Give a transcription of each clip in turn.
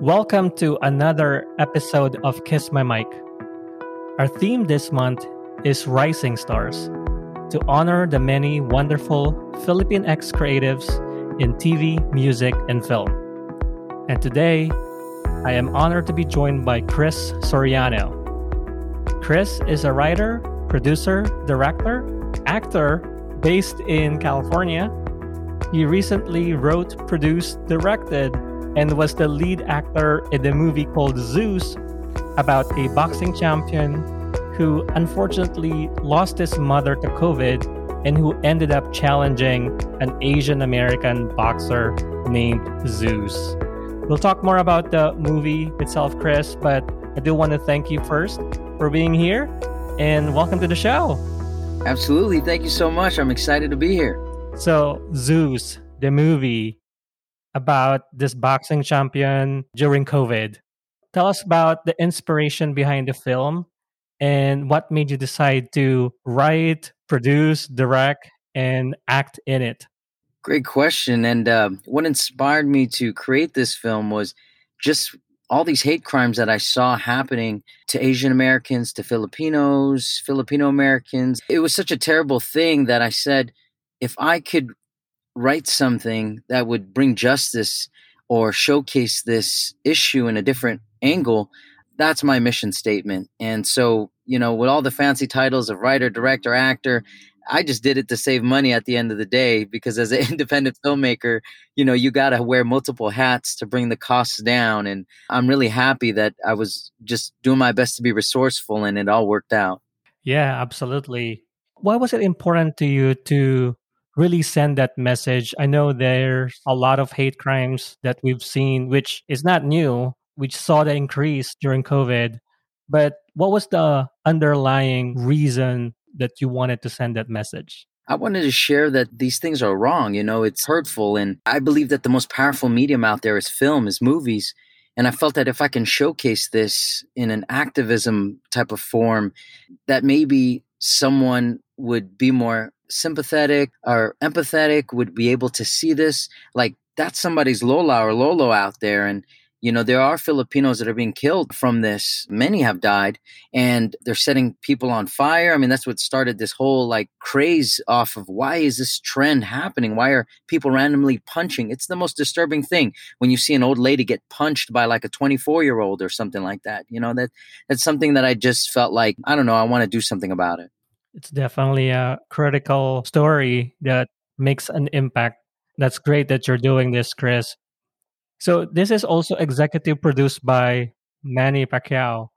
Welcome to another episode of Kiss My Mic. Our theme this month is Rising Stars, to honor the many wonderful Philippine ex-creatives in TV, music, and film. And today, I am honored to be joined by Chris Soriano. Chris is a writer, producer, director, actor based in California. He recently wrote, produced, directed, and was the lead actor in the movie called Zeus, about a boxing champion who unfortunately lost his mother to COVID and who ended up challenging an Asian American boxer named Zeus. We'll talk more about the movie itself, Chris, but I do want to thank you first for being here and welcome to the show. Absolutely. Thank you so much. I'm excited to be here. So Zeus, the movie about this boxing champion during COVID. Tell us about the inspiration behind the film and what made you decide to write, produce, direct, and act in it. Great question. And what inspired me to create this film was just all these hate crimes that I saw happening to Asian Americans, to Filipinos, Filipino Americans. It was such a terrible thing that I said, if I could write something that would bring justice or showcase this issue in a different angle, that's my mission statement. And so, you know, with all the fancy titles of writer, director, actor, I just did it to save money at the end of the day, because as an independent filmmaker, you know, you got to wear multiple hats to bring the costs down. And I'm really happy that I was just doing my best to be resourceful and it all worked out. Yeah, absolutely. Why was it important to you to really send that message? I know there's a lot of hate crimes that we've seen, which is not new. We saw the increase during COVID. But what was the underlying reason that you wanted to send that message? I wanted to share that these things are wrong. You know, it's hurtful. And I believe that the most powerful medium out there is film, is movies. And I felt that if I can showcase this in an activism type of form, that maybe someone would be more sympathetic or empathetic, would be able to see this. Like, that's somebody's Lola or Lolo out there. And, you know, there are Filipinos that are being killed from this. Many have died and they're setting people on fire. I mean, that's what started this whole like craze off of why is this trend happening? Why are people randomly punching? It's the most disturbing thing when you see an old lady get punched by like a 24-year-old or something like that. You know, that's something that I just felt like, I don't know, I want to do something about it. It's definitely a critical story that makes an impact. That's great that you're doing this, Chris. So this is also executive produced by Manny Pacquiao,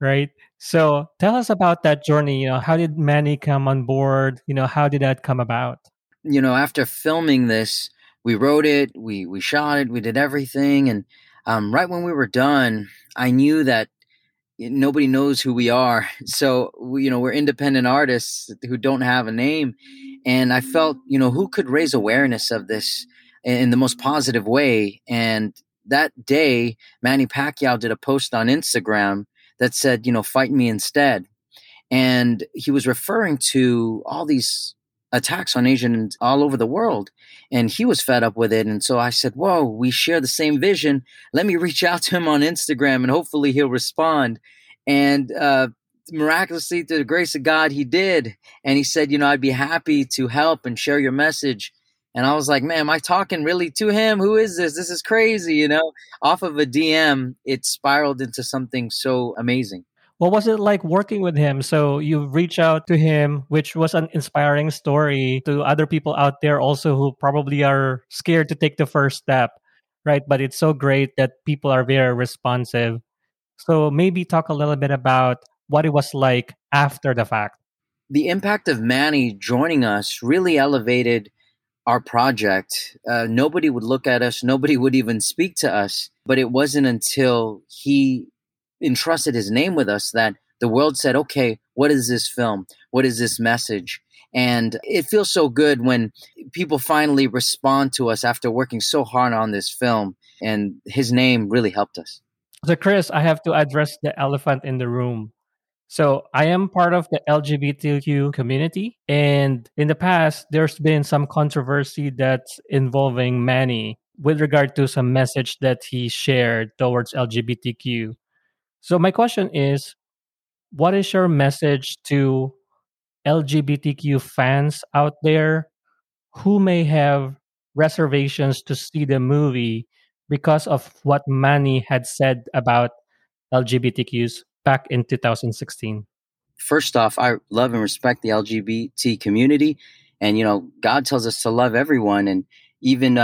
right? So tell us about that journey. You know, how did Manny come on board? You know, how did that come about? You know, after filming this, we wrote it, we shot it, we did everything. And right when we were done, I knew that nobody knows who we are. So, you know, we're independent artists who don't have a name. And I felt, you know, who could raise awareness of this in the most positive way? And that day, Manny Pacquiao did a post on Instagram that said, you know, fight me instead. And he was referring to all these attacks on Asians all over the world. And he was fed up with it. And so I said, whoa, we share the same vision. Let me reach out to him on Instagram and hopefully he'll respond. And miraculously, through the grace of God, he did. And he said, you know, I'd be happy to help and share your message. And I was like, man, am I talking really to him? Who is this? This is crazy, you know? Off of a DM, it spiraled into something so amazing. What was it like working with him? So you reach out to him, which was an inspiring story to other people out there also who probably are scared to take the first step, right? But it's so great that people are very responsive. So maybe talk a little bit about what it was like after the fact. The impact of Manny joining us really elevated our project. Nobody would look at us. Nobody would even speak to us. But it wasn't until he entrusted his name with us that the world said, okay, what is this film? What is this message? And it feels so good when people finally respond to us after working so hard on this film. And his name really helped us. So Chris, I have to address the elephant in the room. So I am part of the LGBTQ community. And in the past, there's been some controversy that's involving Manny. with regard to some message that he shared towards LGBTQ. So my question is, what is your message to LGBTQ fans out there who may have reservations to see the movie because of what Manny had said about LGBTQs back in 2016? First off, I love and respect the LGBT community. And, you know, God tells us to love everyone. And even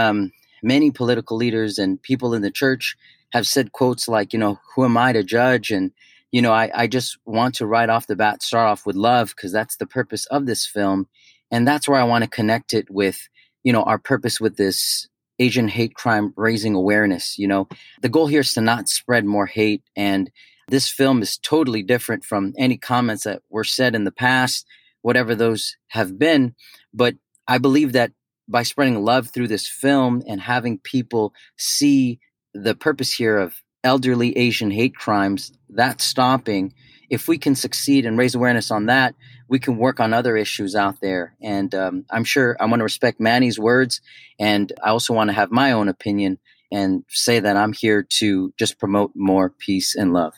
many political leaders and people in the church have said quotes like, you know, who am I to judge? And, you know, I just want to right off the bat start off with love, because that's the purpose of this film. And that's where I want to connect it with, you know, our purpose with this Asian hate crime, raising awareness. You know, the goal here is to not spread more hate. And this film is totally different from any comments that were said in the past, whatever those have been. But I believe that by spreading love through this film and having people see the purpose here of elderly Asian hate crimes, that's stopping. If we can succeed and raise awareness on that, we can work on other issues out there. And I'm sure I want to respect Manny's words. And I also want to have my own opinion and say that I'm here to just promote more peace and love.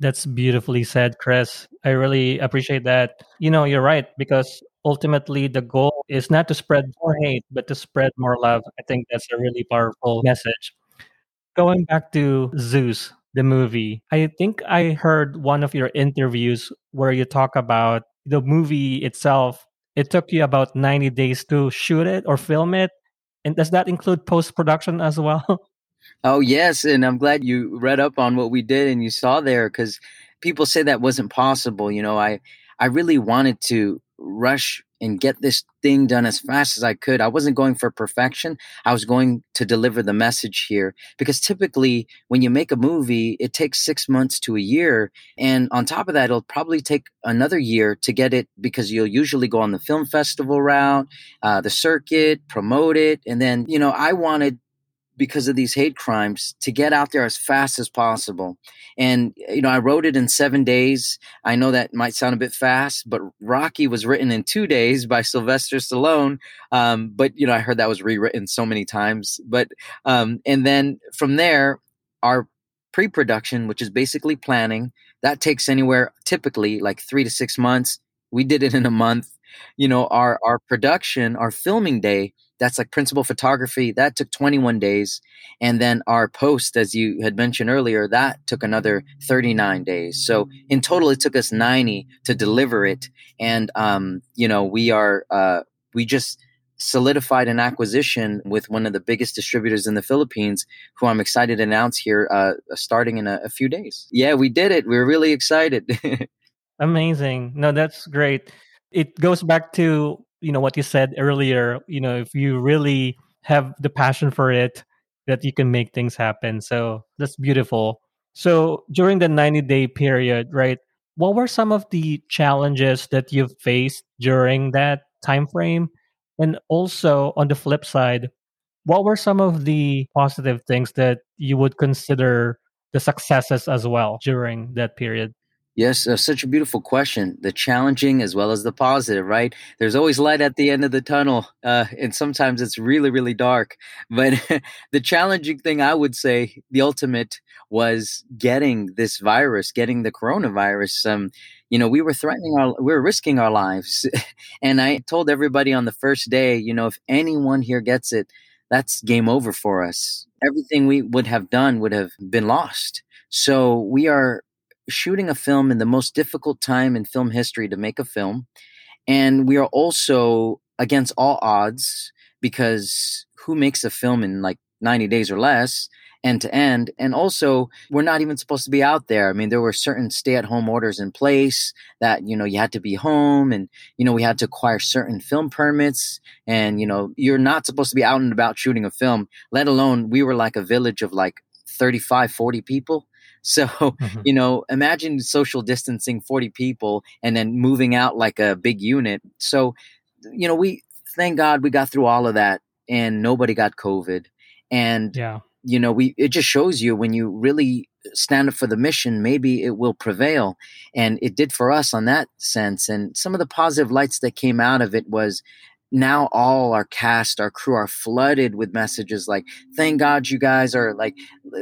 That's beautifully said, Chris. I really appreciate that. You know, you're right, because ultimately the goal is not to spread more hate, but to spread more love. I think that's a really powerful message. Going back to Zeus, the movie, I think I heard one of your interviews where you talk about the movie itself. It took you about 90 days to shoot it or film it. And does that include post-production as well? Oh, yes. And I'm glad you read up on what we did and you saw there, because people say that wasn't possible. You know, I really wanted to rush and get this thing done as fast as I could. I wasn't going for perfection. I was going to deliver the message here, because typically when you make a movie, it takes 6 months to a year. And on top of that, it'll probably take another year to get it, because you'll usually go on the film festival route, the circuit, promote it. And then, you know, I wanted, because of these hate crimes, to get out there as fast as possible. And, you know, I wrote it in 7 days. I know that might sound a bit fast, but Rocky was written in 2 days by Sylvester Stallone. But, you know, I heard that was rewritten so many times. But, and then from there, our pre-production, which is basically planning, that takes anywhere typically like 3 to 6 months. We did it in a month. You know, our production, our filming day, that's like principal photography, that took 21 days. And then our post, as you had mentioned earlier, that took another 39 days. So in total, it took us 90 to deliver it. And, you know, we just solidified an acquisition with one of the biggest distributors in the Philippines, who I'm excited to announce here starting in a few days. Yeah, we did it. We're really excited. Amazing. No, that's great. It goes back to, you know, what you said earlier, you know, if you really have the passion for it, that you can make things happen. So that's beautiful. So during the 90-day period, right, what were some of the challenges that you've faced during that time frame? And also on the flip side, what were some of the positive things that you would consider the successes as well during that period? Yes, such a beautiful question. The challenging as well as the positive, right? There's always light at the end of the tunnel, and sometimes it's really, really dark. But the challenging thing, I would say, the ultimate was getting this virus, getting the coronavirus. You know, we were risking our lives, and I told everybody on the first day, you know, if anyone here gets it, that's game over for us. Everything we would have done would have been lost. So we are shooting a film in the most difficult time in film history to make a film. And we are also against all odds, because who makes a film in like 90 days or less, end to end? And also, we're not even supposed to be out there. I mean, there were certain stay-at-home orders in place that, you know, you had to be home, and, you know, we had to acquire certain film permits, and, you know, you're not supposed to be out and about shooting a film, let alone we were like a village of like 35, 40 people. So, you know, imagine social distancing 40 people and then moving out like a big unit. So, you know, thank God we got through all of that and nobody got COVID. And, you know, it just shows you when you really stand up for the mission, maybe it will prevail. And it did for us on that sense. And some of the positive lights that came out of it was now all our cast, our crew are flooded with messages like, thank God you guys are like,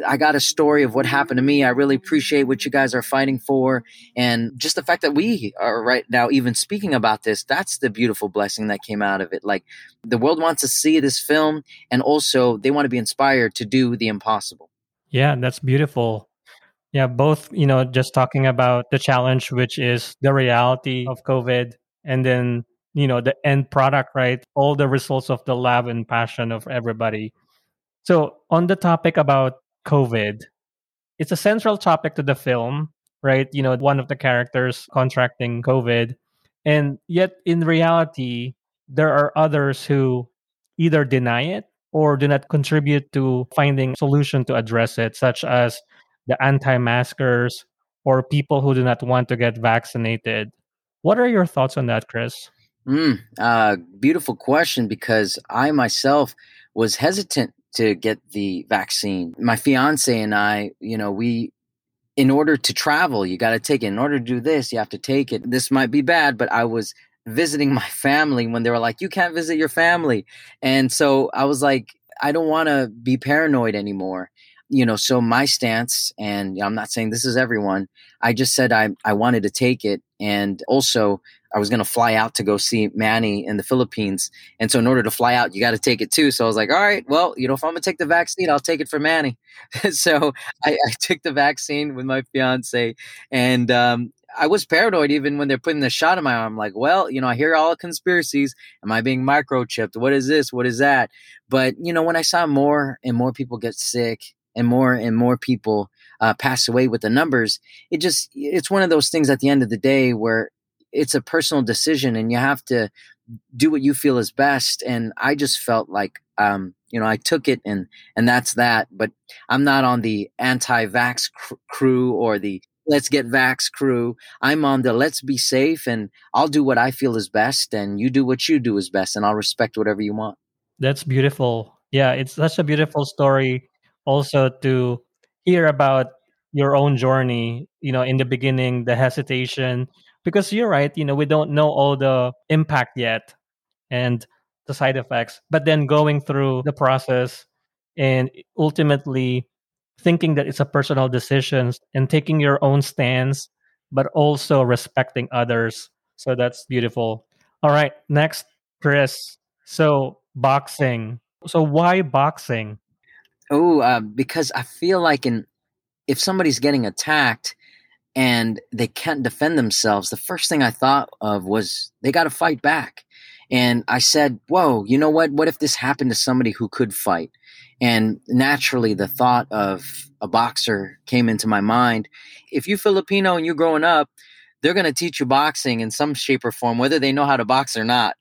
I got a story of what happened to me. I really appreciate what you guys are fighting for. And just the fact that we are right now even speaking about this, that's the beautiful blessing that came out of it. Like the world wants to see this film and also they want to be inspired to do the impossible. Yeah, that's beautiful. Yeah, both, you know, just talking about the challenge, which is the reality of COVID, and then, you know, the end product, right? All the results of the lab and passion of everybody. So on the topic about COVID, it's a central topic to the film, right? You know, one of the characters contracting COVID. And yet in reality, there are others who either deny it or do not contribute to finding a solution to address it, such as the anti-maskers or people who do not want to get vaccinated. What are your thoughts on that, Chris? Beautiful question, because I myself was hesitant to get the vaccine. My fiance and I, you know, we, in order to travel, you got to take it. In order to do this, you have to take it. This might be bad, but I was visiting my family when they were like, you can't visit your family. And so I was like, I don't want to be paranoid anymore. You know, so my stance, and I'm not saying this is everyone, I just said I wanted to take it. And also, I was going to fly out to go see Manny in the Philippines. And so in order to fly out, you got to take it too. So I was like, all right, well, you know, if I'm going to take the vaccine, I'll take it for Manny. So I took the vaccine with my fiance. And I was paranoid even when they're putting the shot in my arm. Like, well, you know, I hear all conspiracies. Am I being microchipped? What is this? What is that? But, you know, when I saw more and more people get sick, and more people pass away with the numbers, it just, it's one of those things at the end of the day where it's a personal decision and you have to do what you feel is best. And I just felt like, you know, I took it and that's that, but I'm not on the anti-vax crew or the let's get vax crew. I'm on the let's be safe and I'll do what I feel is best and you do what you do is best and I'll respect whatever you want. That's beautiful. Yeah, it's such a beautiful story also to hear about your own journey, you know, in the beginning, the hesitation, because you're right, you know, we don't know all the impact yet and the side effects, but then going through the process and ultimately thinking that it's a personal decision and taking your own stance, but also respecting others. So that's beautiful. All right, next, Chris. So boxing. So why boxing? Because I feel like if somebody's getting attacked and they can't defend themselves, the first thing I thought of was they got to fight back. And I said, whoa, you know what? What if this happened to somebody who could fight? And naturally, the thought of a boxer came into my mind. If you're Filipino and you're growing up, they're going to teach you boxing in some shape or form, whether they know how to box or not.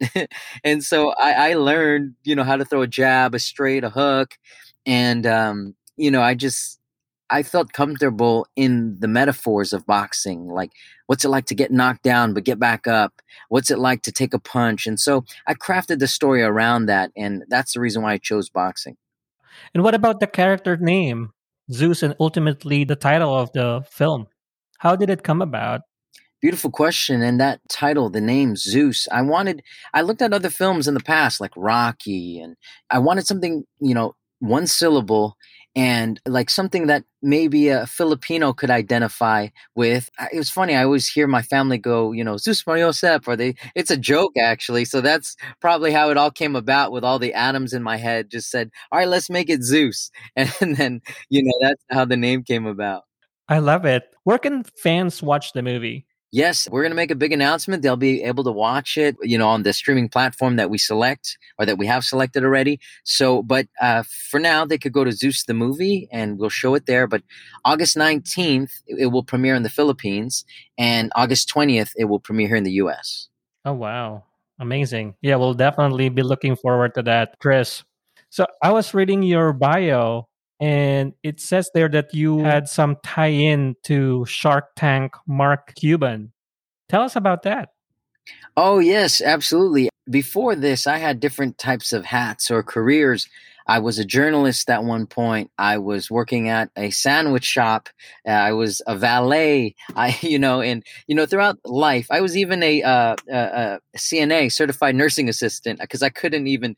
And so I learned, you know, how to throw a jab, a straight, a hook. And, you know, I felt comfortable in the metaphors of boxing. Like, what's it like to get knocked down, but get back up? What's it like to take a punch? And so I crafted the story around that. And that's the reason why I chose boxing. And what about the character name, Zeus, and ultimately the title of the film? How did it come about? Beautiful question. And that title, the name Zeus, I looked at other films in the past, like Rocky, and I wanted something, you know, one syllable and like something that maybe a Filipino could identify with. It was funny. I always hear my family go, you know, Zeus Mariosep, or it's a joke actually. So that's probably how it all came about with all the atoms in my head, just said, all right, let's make it Zeus. And then, you know, that's how the name came about. I love it. Where can fans watch the movie? Yes, we're going to make a big announcement. They'll be able to watch it, you know, on the streaming platform that we select or that we have selected already. So, but for now, they could go to Zeus the Movie and we'll show it there. But August 19th, it will premiere in the Philippines, and August 20th, it will premiere here in the U.S. Oh, wow. Amazing. Yeah, we'll definitely be looking forward to that, Chris. So I was reading your bio, and it says there that you had some tie-in to Shark Tank Mark Cuban. Tell us about that. Oh, yes, absolutely. Before this, I had different types of hats or careers. I was a journalist at one point. I was working at a sandwich shop. I was a valet. Throughout life, I was even a CNA, certified nursing assistant, because I couldn't even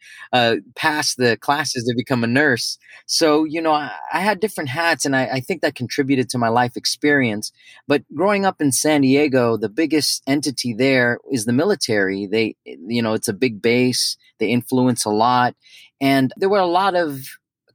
pass the classes to become a nurse. So, I had different hats, and I think that contributed to my life experience. But growing up in San Diego, the biggest entity there is the military. They, it's a big base. They influence a lot. And there were a lot of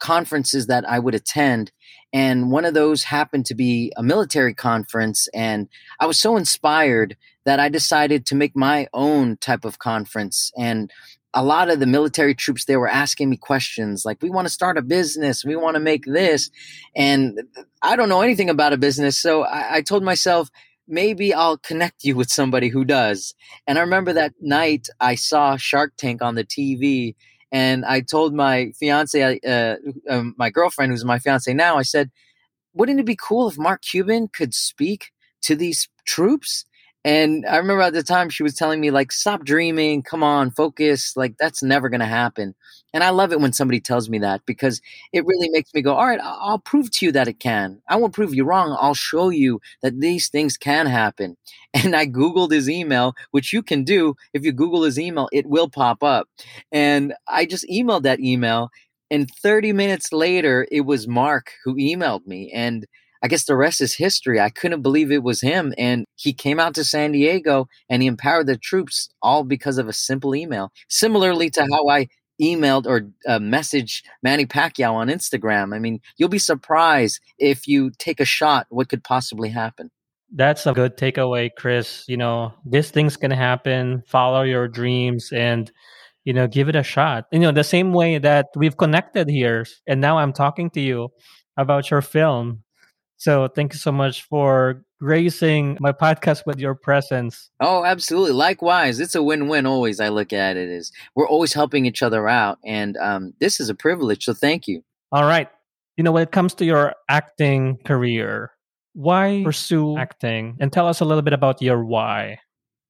conferences that I would attend. And one of those happened to be a military conference. And I was so inspired that I decided to make my own type of conference. And a lot of the military troops, they were asking me questions like, we want to start a business. We want to make this. And I don't know anything about a business. So I told myself, maybe I'll connect you with somebody who does. And I remember that night I saw Shark Tank on the TV, and I told my fiance, my girlfriend, who's my fiance now, I said, wouldn't it be cool if Mark Cuban could speak to these troops? And I remember at the time she was telling me, like, stop dreaming, come on, focus, like, that's never going to happen. And I love it when somebody tells me that, because it really makes me go, all right, I'll prove to you that it can. I won't prove you wrong. I'll show you that these things can happen. And I Googled his email, which you can do. If you Google his email, it will pop up. And I just emailed that email. And 30 minutes later, it was Mark who emailed me. And I guess the rest is history. I couldn't believe it was him. And he came out to San Diego and he empowered the troops, all because of a simple email. Similarly to how I emailed or messaged Manny Pacquiao on Instagram. I mean, you'll be surprised if you take a shot what could possibly happen. That's a good takeaway, Chris. These things can happen. Follow your dreams and, give it a shot. The same way that we've connected here. And now I'm talking to you about your film. So thank you so much for gracing my podcast with your presence. Oh, absolutely. Likewise. It's a win-win always. I look at it as we're always helping each other out. And this is a privilege. So thank you. All right. When it comes to your acting career, why pursue acting? And tell us a little bit about your why.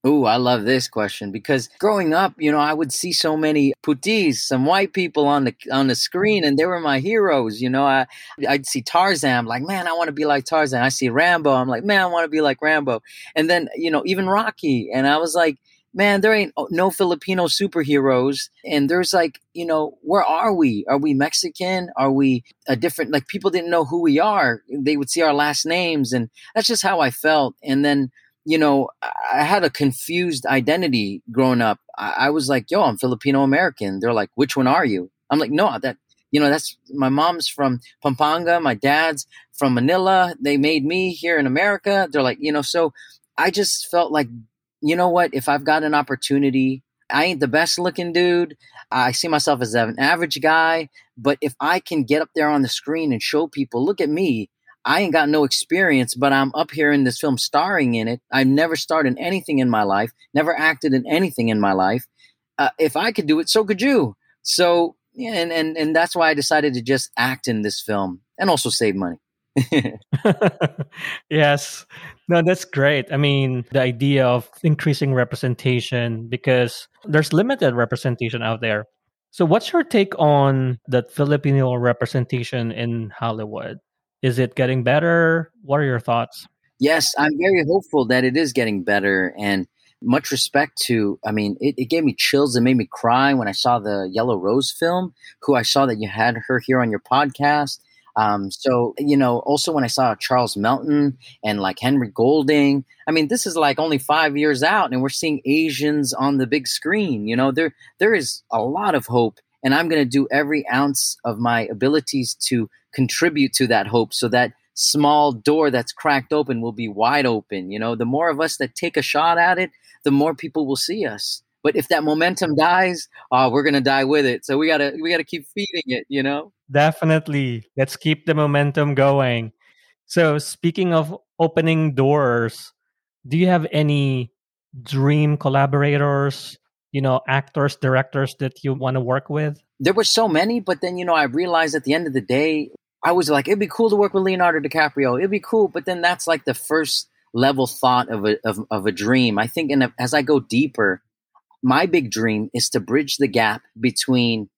Ooh, I love this question, because growing up, I would see so many puttees, some white people on the screen, and they were my heroes. I'd see Tarzan, I'm like, man, I want to be like Tarzan. I see Rambo, I'm like, man, I want to be like Rambo. And then, even Rocky. And I was like, man, there ain't no Filipino superheroes. And there's like, where are we? Are we Mexican? Are we a different, like, people didn't know who we are. They would see our last names. And that's just how I felt. And then, I had a confused identity growing up. I was like, yo, I'm Filipino American. They're like, which one are you? I'm like, no, that's my mom's from Pampanga. My dad's from Manila. They made me here in America. They're like, so I just felt like, you know what? If I've got an opportunity, I ain't the best looking dude. I see myself as an average guy. But if I can get up there on the screen and show people, look at me. I ain't got no experience, but I'm up here in this film starring in it. I've never starred in anything in my life, never acted in anything in my life. If I could do it, so could you. So, yeah, and that's why I decided to just act in this film and also save money. Yes. No, that's great. I mean, the idea of increasing representation, because there's limited representation out there. So what's your take on the Filipino representation in Hollywood? Is it getting better? What are your thoughts? Yes, I'm very hopeful that it is getting better. And much respect to, I mean, it gave me chills. It made me cry when I saw the Yellow Rose film, who I saw that you had her here on your podcast. Also when I saw Charles Melton and like Henry Golding, I mean, this is like only 5 years out and we're seeing Asians on the big screen. There is a lot of hope. And I'm going to do every ounce of my abilities to contribute to that hope, so that small door that's cracked open will be wide open. The more of us that take a shot at it, the more people will see us. But if that momentum dies, we're going to die with it. So we got to keep feeding it, Definitely. Let's keep the momentum going. So speaking of opening doors, do you have any dream collaborators, actors, directors that you want to work with? There were so many, but then, I realized at the end of the day, I was like, it'd be cool to work with Leonardo DiCaprio. It'd be cool. But then that's like the first level thought of a dream. I think as I go deeper, my big dream is to bridge the gap between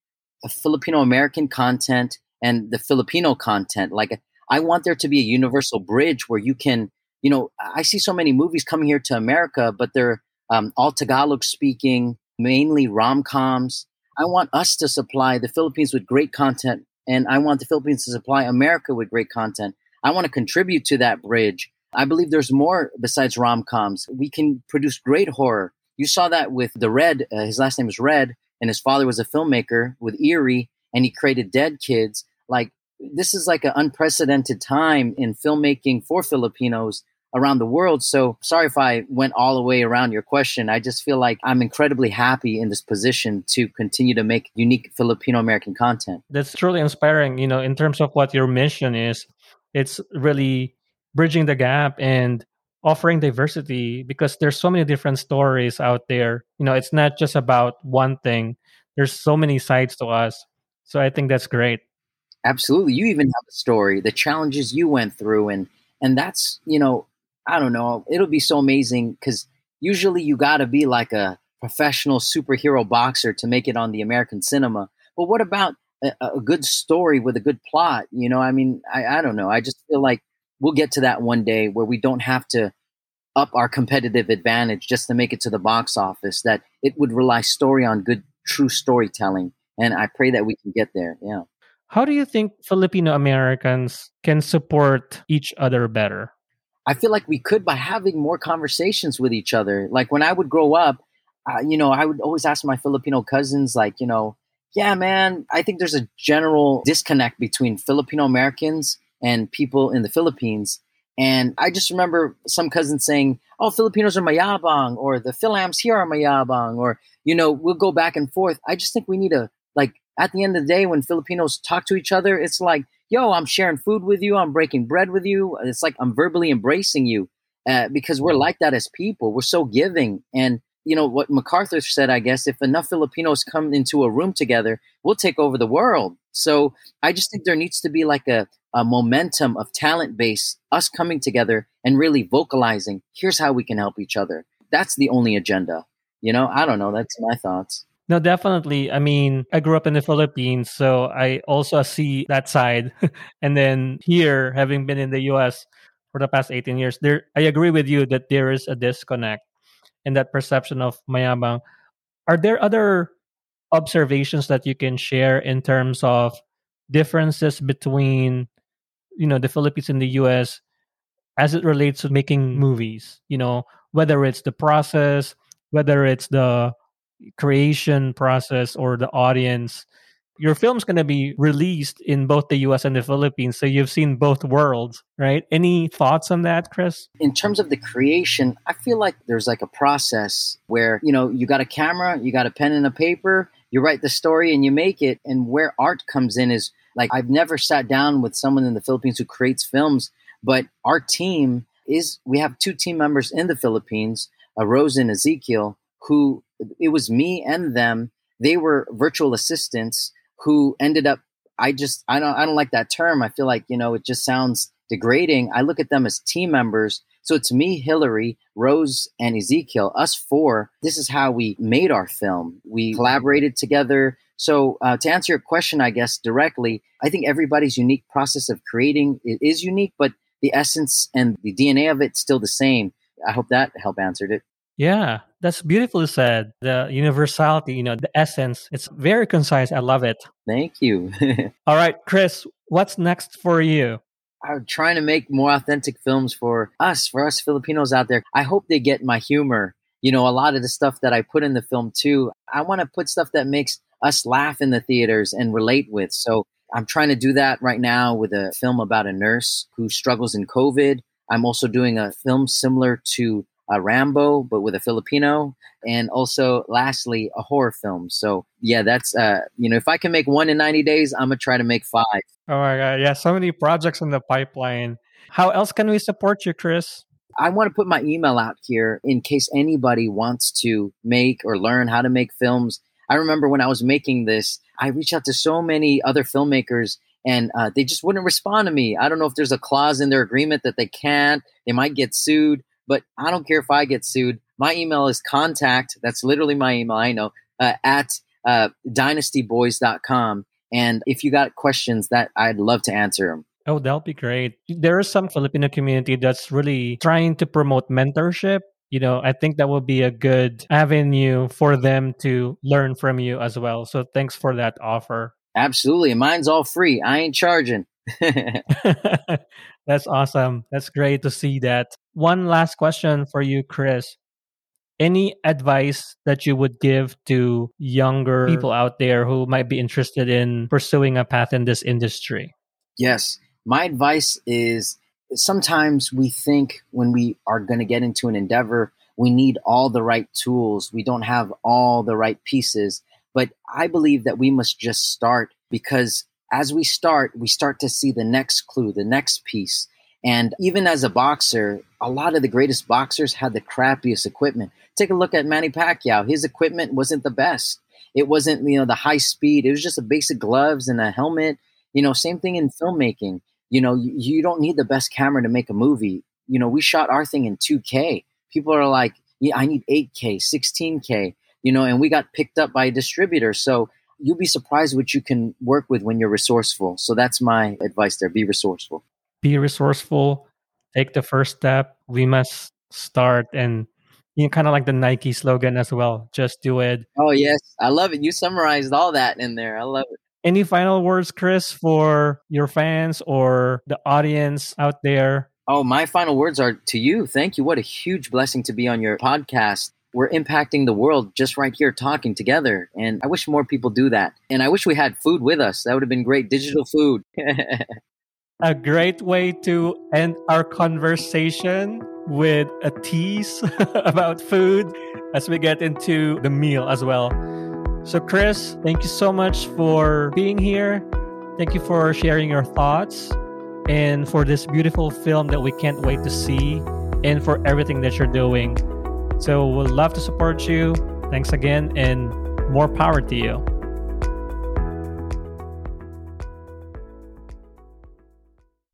Filipino-American content and the Filipino content. Like, I want there to be a universal bridge where you can, you know, I see so many movies coming here to America, but they're all Tagalog speaking, mainly rom-coms. I want us to supply the Philippines with great content, and I want the Philippines to supply America with great content. I want to contribute to that bridge. I believe there's more besides rom-coms. We can produce great horror. You saw that with The Red. His last name is Red, and his father was a filmmaker with Eerie, and he created Dead Kids. Like, this is like an unprecedented time in filmmaking for Filipinos around the world. So sorry if I went all the way around your question. I just feel like I'm incredibly happy in this position to continue to make unique Filipino-American content. That's truly inspiring. You know, in terms of what your mission is, it's really bridging the gap and offering diversity, because there's so many different stories out there. You know, it's not just about one thing. There's so many sides to us. So I think that's great. Absolutely. You even have a story, the challenges you went through. And that's, you know, I don't know, it'll be so amazing, because usually you got to be like a professional superhero boxer to make it on the American cinema. But what about a good story with a good plot? You know, I mean, I don't know. I just feel like we'll get to that one day where we don't have to up our competitive advantage just to make it to the box office, that it would rely story on good, true storytelling. And I pray that we can get there. Yeah. How do you think Filipino Americans can support each other better? I feel like we could by having more conversations with each other. Like, when I would grow up, you know, I would always ask my Filipino cousins, like, you know, yeah, man, I think there's a general disconnect between Filipino Americans and people in the Philippines. And I just remember some cousins saying, oh, Filipinos are mayabang, or the Philams here are mayabang, or, you know, we'll go back and forth. I just think we need to, like, at the end of the day, when Filipinos talk to each other, it's like, yo, I'm sharing food with you. I'm breaking bread with you. It's like I'm verbally embracing you, because we're like that as people. We're so giving. And, you know, what MacArthur said, I guess, if enough Filipinos come into a room together, we'll take over the world. So I just think there needs to be like a momentum of talent base, us coming together and really vocalizing, here's how we can help each other. That's the only agenda. You know, I don't know. That's my thoughts. No, definitely. I mean, I grew up in the Philippines, so I also see that side. And then here, having been in the U.S. for the past 18 years, there, I agree with you that there is a disconnect in that perception of mayabang. Are there other observations that you can share in terms of differences between, you know, the Philippines and the U.S. as it relates to making movies, you know, whether it's the process, whether it's the creation process or the audience? Your film's going to be released in both the U.S. and the Philippines, so you've seen both worlds, right? Any thoughts on that, Chris? In terms of the creation, I feel like there's like a process where, you know, you got a camera, you got a pen and a paper, you write the story and you make it. And where art comes in is, like, I've never sat down with someone in the Philippines who creates films, but our team is, we have two team members in the Philippines, Rose and Ezekiel, who, it was me and them. They were virtual assistants who ended up, I don't like that term. I feel like, you know, it just sounds degrading. I look at them as team members. So it's me, Hillary, Rose, and Ezekiel, us four. This is how we made our film. We collaborated together. So to answer your question, I guess, directly, I think everybody's unique process of creating is unique, but the essence and the DNA of it's still the same. I hope that helped answered it. Yeah, that's beautifully said. The universality, you know, the essence. It's very concise. I love it. Thank you. All right, Chris, what's next for you? I'm trying to make more authentic films for us Filipinos out there. I hope they get my humor. You know, a lot of the stuff that I put in the film too, I want to put stuff that makes us laugh in the theaters and relate with. So I'm trying to do that right now with a film about a nurse who struggles in COVID. I'm also doing a film similar to Rambo, but with a Filipino, and also lastly, a horror film. So yeah, that's, you know, if I can make one in 90 days, I'm going to try to make five. Oh my God. Yeah. So many projects in the pipeline. How else can we support you, Chris? I want to put my email out here in case anybody wants to make or learn how to make films. I remember when I was making this, I reached out to so many other filmmakers, and they just wouldn't respond to me. I don't know if there's a clause in their agreement that they can't, they might get sued. But I don't care if I get sued. My email is contact, that's literally my email, I know, at dynastyboys.com. And if you got questions, that I'd love to answer them. Oh, that'll be great. There is some Filipino community that's really trying to promote mentorship. You know, I think that will be a good avenue for them to learn from you as well. So thanks for that offer. Absolutely. Mine's all free. I ain't charging. That's awesome. That's great to see that. One last question for you, Chris. Any advice that you would give to younger people out there who might be interested in pursuing a path in this industry? Yes. My advice is sometimes we think when we are going to get into an endeavor, we need all the right tools. We don't have all the right pieces. But I believe that we must just start, because as we start to see the next clue, the next piece. And even as a boxer, a lot of the greatest boxers had the crappiest equipment. Take a look at Manny Pacquiao. His equipment wasn't the best. It wasn't, the high speed. It was just a basic gloves and a helmet. Same thing in filmmaking. You don't need the best camera to make a movie. We shot our thing in 2K. People are like, yeah, I need 8K, 16K, and we got picked up by a distributor. So you'll be surprised what you can work with when you're resourceful. So that's my advice there. Be resourceful. Be resourceful. Take the first step. We must start. And kind of like the Nike slogan as well. Just do it. Oh, yes. I love it. You summarized all that in there. I love it. Any final words, Chris, for your fans or the audience out there? Oh, my final words are to you. Thank you. What a huge blessing to be on your podcast. We're impacting the world just right here talking together. And I wish more people do that. And I wish we had food with us. That would have been great. Digital food. A great way to end our conversation with a tease about food as we get into the meal as well. So Chris, thank you so much for being here. Thank you for sharing your thoughts and for this beautiful film that we can't wait to see and for everything that you're doing. So we'll love to support you. Thanks again and more power to you.